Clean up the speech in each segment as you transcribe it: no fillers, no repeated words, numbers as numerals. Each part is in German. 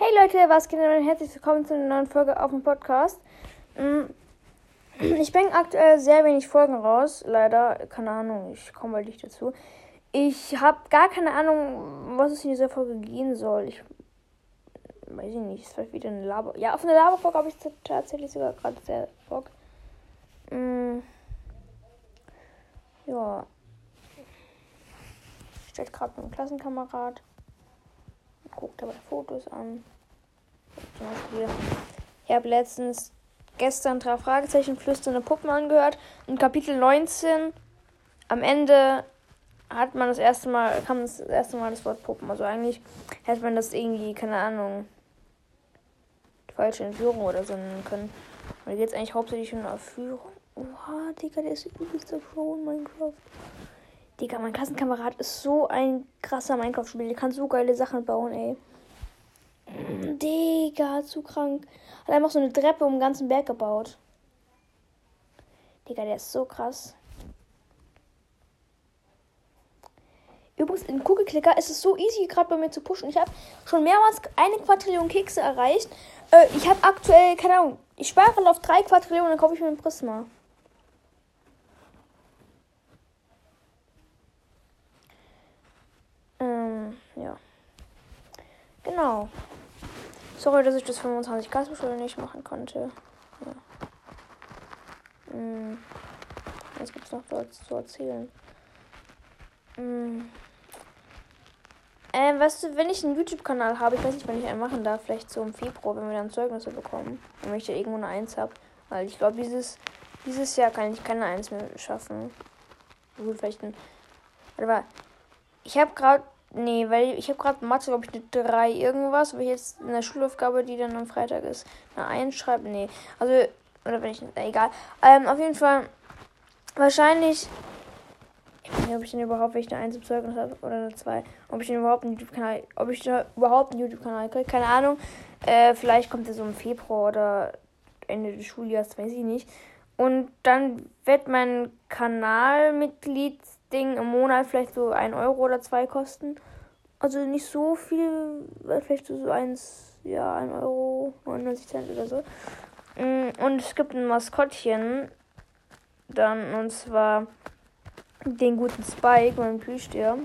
Hey Leute, was geht denn? Herzlich willkommen zu einer neuen Folge auf dem Podcast. Ich bringe aktuell sehr wenig Folgen raus, leider. Keine Ahnung, ich komme bald nicht dazu. Ich habe gar keine Ahnung, was es in dieser Folge gehen soll. Ich weiß nicht, ist vielleicht wieder eine Laber... Ja, auf eine Laberfolge habe ich tatsächlich sogar gerade sehr Bock. Ja. Ich stelle gerade meinen Klassenkamerad. Guckt dabei Fotos an. Zum Beispiel. Ich habe gestern 3 Fragezeichen flüsternde Puppen angehört. In Kapitel 19 am Ende kam das erste Mal das Wort Puppen. Also eigentlich hätte man das irgendwie, keine Ahnung, falsche Entführung oder so nennen können. Und jetzt eigentlich hauptsächlich schon auf Führung. Oha, Digga, der ist übelster Pro in Minecraft. Digga, mein Klassenkamerad ist so ein krasser Minecraft-Spieler. Der kann so geile Sachen bauen, ey. Digga, zu krank. Hat einfach so eine Treppe um den ganzen Berg gebaut. Digga, der ist so krass. Übrigens, in Kugelklicker ist es so easy, gerade bei mir zu pushen. Ich habe schon mehrmals 1 Quadrillion Kekse erreicht. Ich habe aktuell, keine Ahnung, ich spare auf 3 Quadrillionen, dann kaufe ich mir ein Prisma. Ja. Genau. Sorry, dass ich das 25 Gasbeschwörer nicht machen konnte. Ja. Was gibt's noch zu erzählen? Weißt du, wenn ich einen YouTube-Kanal habe, ich weiß nicht, wann ich einen machen darf, vielleicht so im Februar, wenn wir dann Zeugnisse bekommen. Und wenn ich da irgendwo eine 1 habe. Weil ich glaube, dieses Jahr kann ich keine 1 mehr schaffen. Gut, vielleicht ein... Aber ich habe gerade... Nee, weil ich habe gerade Mathe, glaube ich, eine 3 irgendwas, aber ich jetzt in der Schulaufgabe, die dann am Freitag ist, eine 1 schreibe. Nee, also, oder wenn ich, egal. Auf jeden Fall, wahrscheinlich, ich weiß nicht, ob ich denn überhaupt, wenn ich eine 1 im Zeugnis habe oder eine 2, ob ich da überhaupt einen YouTube-Kanal kriege, keine Ahnung. Vielleicht kommt der so im Februar oder Ende des Schuljahres, weiß ich nicht. Und dann wird mein Kanalmitglied Ding im Monat vielleicht so 1 Euro oder 2 kosten. Also nicht so viel, vielleicht so 1,99 € oder so. Und es gibt ein Maskottchen, dann, und zwar den guten Spike, mein Plüschtier.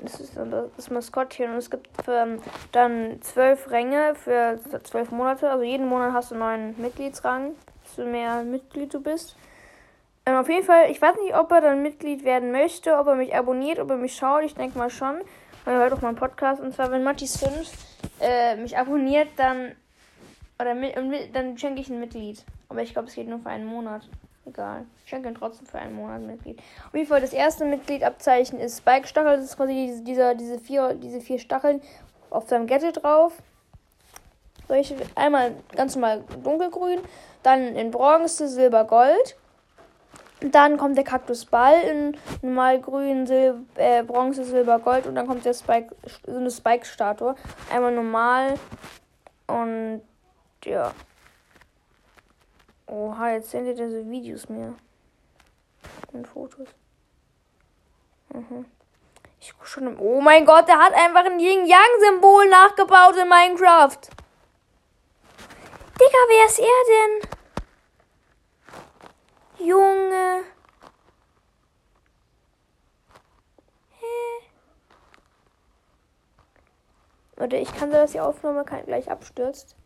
Das ist dann das Maskottchen und es gibt dann 12 Ränge für 12 Monate. Also jeden Monat hast du 9 Mitgliedsrang, desto mehr Mitglied du bist. Auf jeden Fall, ich weiß nicht, ob er dann Mitglied werden möchte, ob er mich abonniert, ob er mich schaut. Ich denke mal schon. Man hört auch meinen Podcast. Und zwar, wenn Mattis 5 mich abonniert, dann schenke ich ein Mitglied. Aber ich glaube, es geht nur für einen Monat. Egal. Ich schenke ihn trotzdem für einen Monat ein Mitglied. Auf jeden Fall, das erste Mitgliedabzeichen ist Spike Stachel. Das ist quasi diese vier Stacheln auf seinem Gadget drauf. Einmal ganz normal dunkelgrün, dann in Bronze, Silber, Gold. Dann kommt der Kaktusball in normal grün, Bronze, Silber, Gold und dann kommt der Spike, so eine Spike-Statue. Einmal normal und ja. Oha, jetzt sendet er so Videos mir. Und Fotos. Ich guck schon. Oh mein Gott, der hat einfach ein Yin-Yang-Symbol nachgebaut in Minecraft. Digga, wer ist er denn? Junge. Hä? Oder ich kann so, dass die Aufnahme gleich abstürzt.